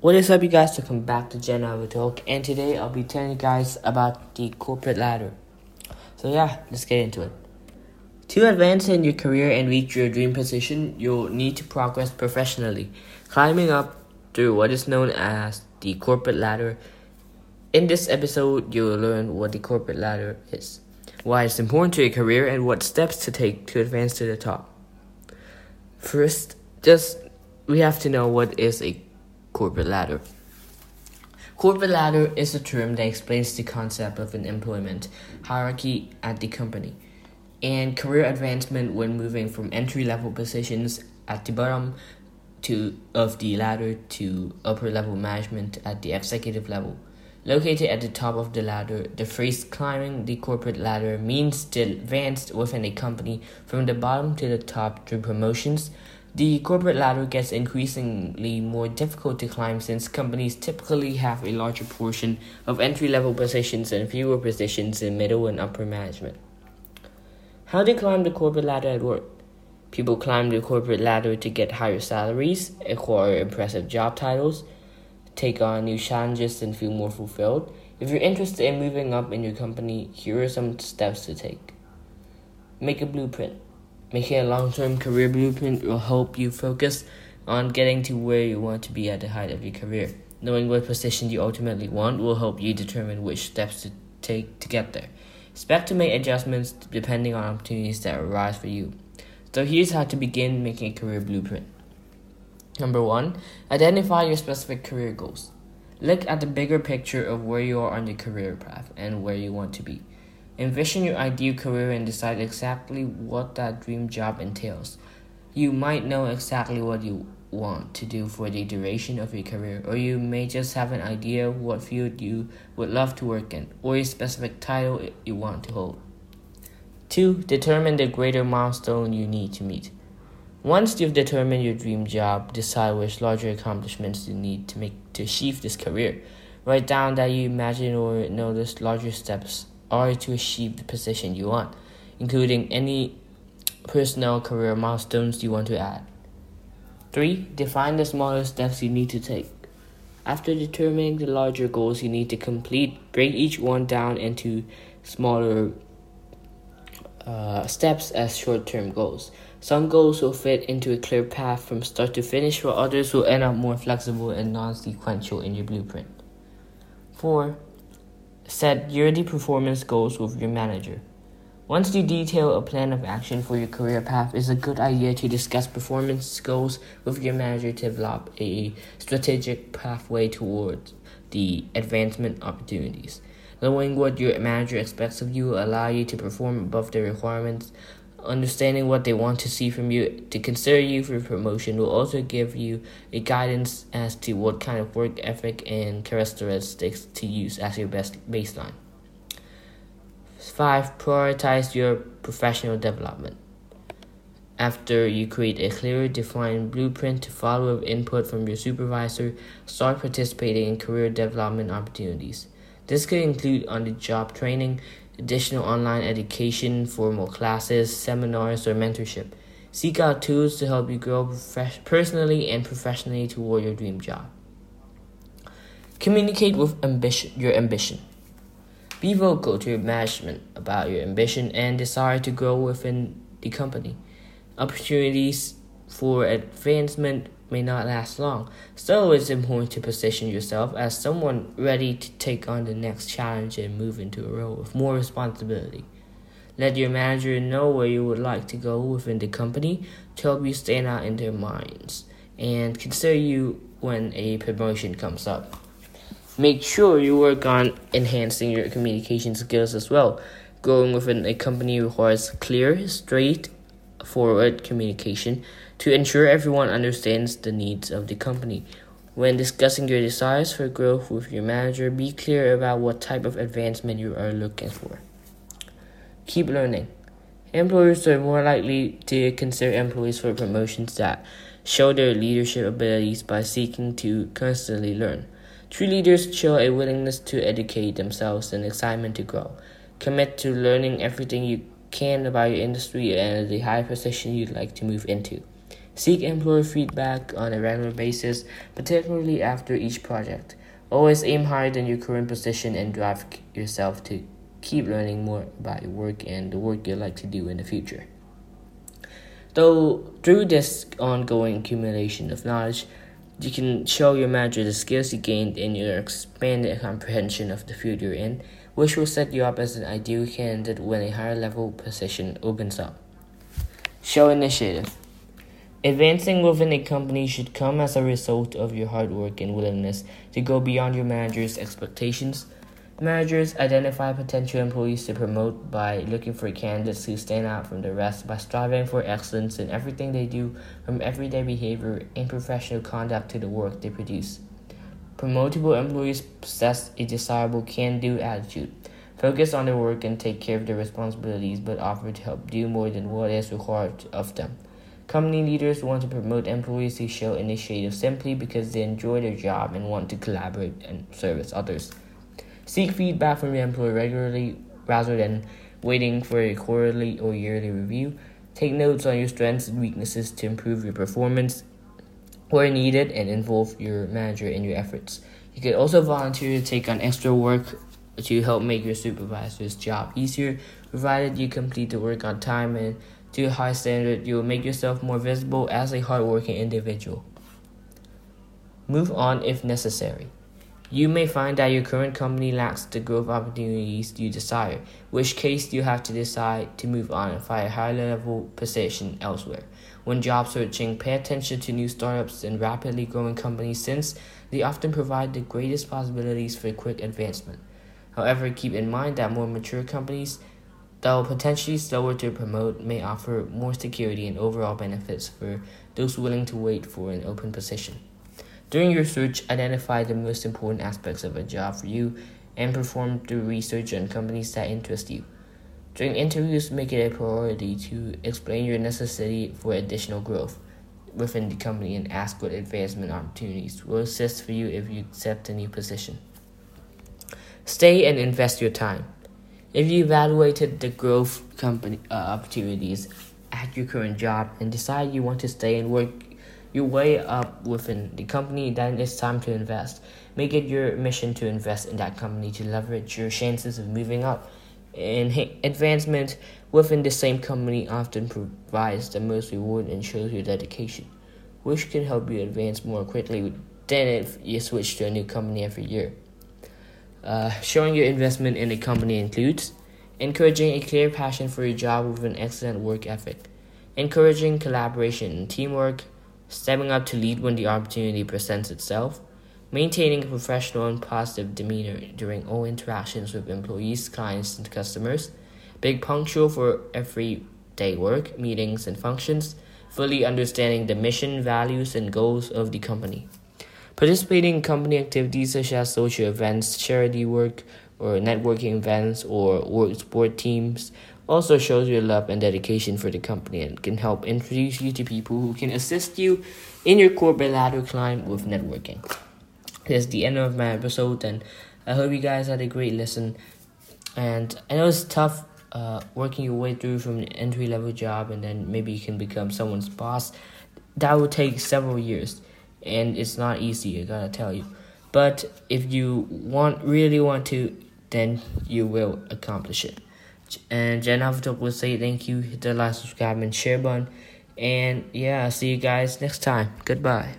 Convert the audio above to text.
What is up, you guys? Welcome back to Gen Ova Talk, and today I'll be telling you guys about the corporate ladder. So yeah, let's get into it. To advance in your career and reach your dream position, you'll need to progress professionally. Climbing up through what is known as the corporate ladder. In this episode, you will learn what the corporate ladder is, why it's important to your career, and what steps to take to advance to the top. First, we have to know what is a corporate ladder. Corporate ladder is a term that explains the concept of an employment hierarchy at the company and career advancement when moving from entry-level positions at the bottom of the ladder to upper-level management at the executive level. Located at the top of the ladder, the phrase climbing the corporate ladder means to advance within a company from the bottom to the top through promotions. The corporate ladder gets increasingly more difficult to climb since companies typically have a larger portion of entry-level positions and fewer positions in middle and upper management. How to climb the corporate ladder at work? People climb the corporate ladder to get higher salaries, acquire impressive job titles, take on new challenges, and feel more fulfilled. If you're interested in moving up in your company, here are some steps to take. Make a blueprint. Making a long-term career blueprint will help you focus on getting to where you want to be at the height of your career. Knowing what position you ultimately want will help you determine which steps to take to get there. Expect to make adjustments depending on opportunities that arise for you. So here's how to begin making a career blueprint. Number 1, identify your specific career goals. Look at the bigger picture of where you are on your career path and where you want to be. Envision your ideal career and decide exactly what that dream job entails. You might know exactly what you want to do for the duration of your career, or you may just have an idea of what field you would love to work in, or a specific title you want to hold. 2. Determine the greater milestone you need to meet. Once you've determined your dream job, decide which larger accomplishments you need to make to achieve this career. Write down that you imagine or notice larger steps are to achieve the position you want, including any personal career milestones you want to add. 3. Define the smaller steps you need to take. After determining the larger goals you need to complete, break each one down into smaller steps as short-term goals. Some goals will fit into a clear path from start to finish, while others will end up more flexible and non-sequential in your blueprint. 4. Set yearly performance goals with your manager. Once you detail a plan of action for your career path, it's a good idea to discuss performance goals with your manager to develop a strategic pathway towards the advancement opportunities. Knowing what your manager expects of you will allow you to perform above their requirements. Understanding what they want to see from you to consider you for promotion will also give you a guidance as to what kind of work ethic and characteristics to use as your best baseline. 5. Prioritize your professional development. After you create a clear, defined blueprint to follow with input from your supervisor, start participating in career development opportunities. This could include on-the-job training, additional online education, formal classes, seminars, or mentorship. Seek out tools to help you grow personally and professionally toward your dream job. Communicate with your ambition. Be vocal to your management about your ambition and desire to grow within the company. Opportunities for advancement may not last long, so it's important to position yourself as someone ready to take on the next challenge and move into a role with more responsibility. Let your manager know where you would like to go within the company to help you stand out in their minds and consider you when a promotion comes up. Make sure you work on enhancing your communication skills as well. Growing within a company requires clear, straightforward communication to ensure everyone understands the needs of the company. When discussing your desires for growth with your manager, be clear about what type of advancement you are looking for. Keep learning. Employers are more likely to consider employees for promotions that show their leadership abilities by seeking to constantly learn. True leaders show a willingness to educate themselves and excitement to grow. Commit to learning everything you can about your industry and the high position you'd like to move into. Seek employer feedback on a regular basis, particularly after each project. Always aim higher than your current position and drive yourself to keep learning more about your work and the work you'd like to do in the future. Though through this ongoing accumulation of knowledge, you can show your manager the skills you gained and your expanded comprehension of the field you're in, which will set you up as an ideal candidate when a higher level position opens up. Show initiative. Advancing within a company should come as a result of your hard work and willingness to go beyond your manager's expectations. Managers identify potential employees to promote by looking for candidates who stand out from the rest by striving for excellence in everything they do, from everyday behavior and professional conduct to the work they produce. Promotable employees possess a desirable can-do attitude, focus on their work and take care of their responsibilities, but offer to help do more than what is required of them. Company leaders want to promote employees who show initiative simply because they enjoy their job and want to collaborate and service others. Seek feedback from your employer regularly rather than waiting for a quarterly or yearly review. Take notes on your strengths and weaknesses to improve your performance where needed and involve your manager in your efforts. You can also volunteer to take on extra work to help make your supervisor's job easier, provided you complete the work on time and to a high standard. You will make yourself more visible as a hardworking individual. Move on if necessary. You may find that your current company lacks the growth opportunities you desire, in which case you have to decide to move on and find a higher level position elsewhere. When job searching, pay attention to new startups and rapidly growing companies since they often provide the greatest possibilities for quick advancement. However, keep in mind that more mature companies, though potentially slower to promote, may offer more security and overall benefits for those willing to wait for an open position. During your search, identify the most important aspects of a job for you and perform the research on companies that interest you. During interviews, make it a priority to explain your necessity for additional growth within the company and ask what advancement opportunities will exist for you if you accept a new position. Stay and invest your time. If you evaluated the growth opportunities at your current job and decide you want to stay and work your way up within the company, then it's time to invest. Make it your mission to invest in that company to leverage your chances of moving up. And advancement within the same company often provides the most reward and shows your dedication, which can help you advance more quickly than if you switch to a new company every year. Showing your investment in a company includes encouraging a clear passion for your job with an excellent work ethic, encouraging collaboration and teamwork, stepping up to lead when the opportunity presents itself, maintaining a professional and positive demeanor during all interactions with employees, clients, and customers, being punctual for everyday work, meetings, and functions, fully understanding the mission, values, and goals of the company, participating in company activities such as social events, charity work, or networking events, or work sport teams, also shows your love and dedication for the company and can help introduce you to people who can assist you in your corporate ladder climb with networking. This is the end of my episode, and I hope you guys had a great listen. And I know it's tough working your way through from an entry-level job, and then maybe you can become someone's boss. That will take several years, and it's not easy, I gotta tell you. But if you really want to, then you will accomplish it. And Jen Havitok will say thank you. Hit the like, subscribe, and share button. And yeah, I'll see you guys next time. Goodbye.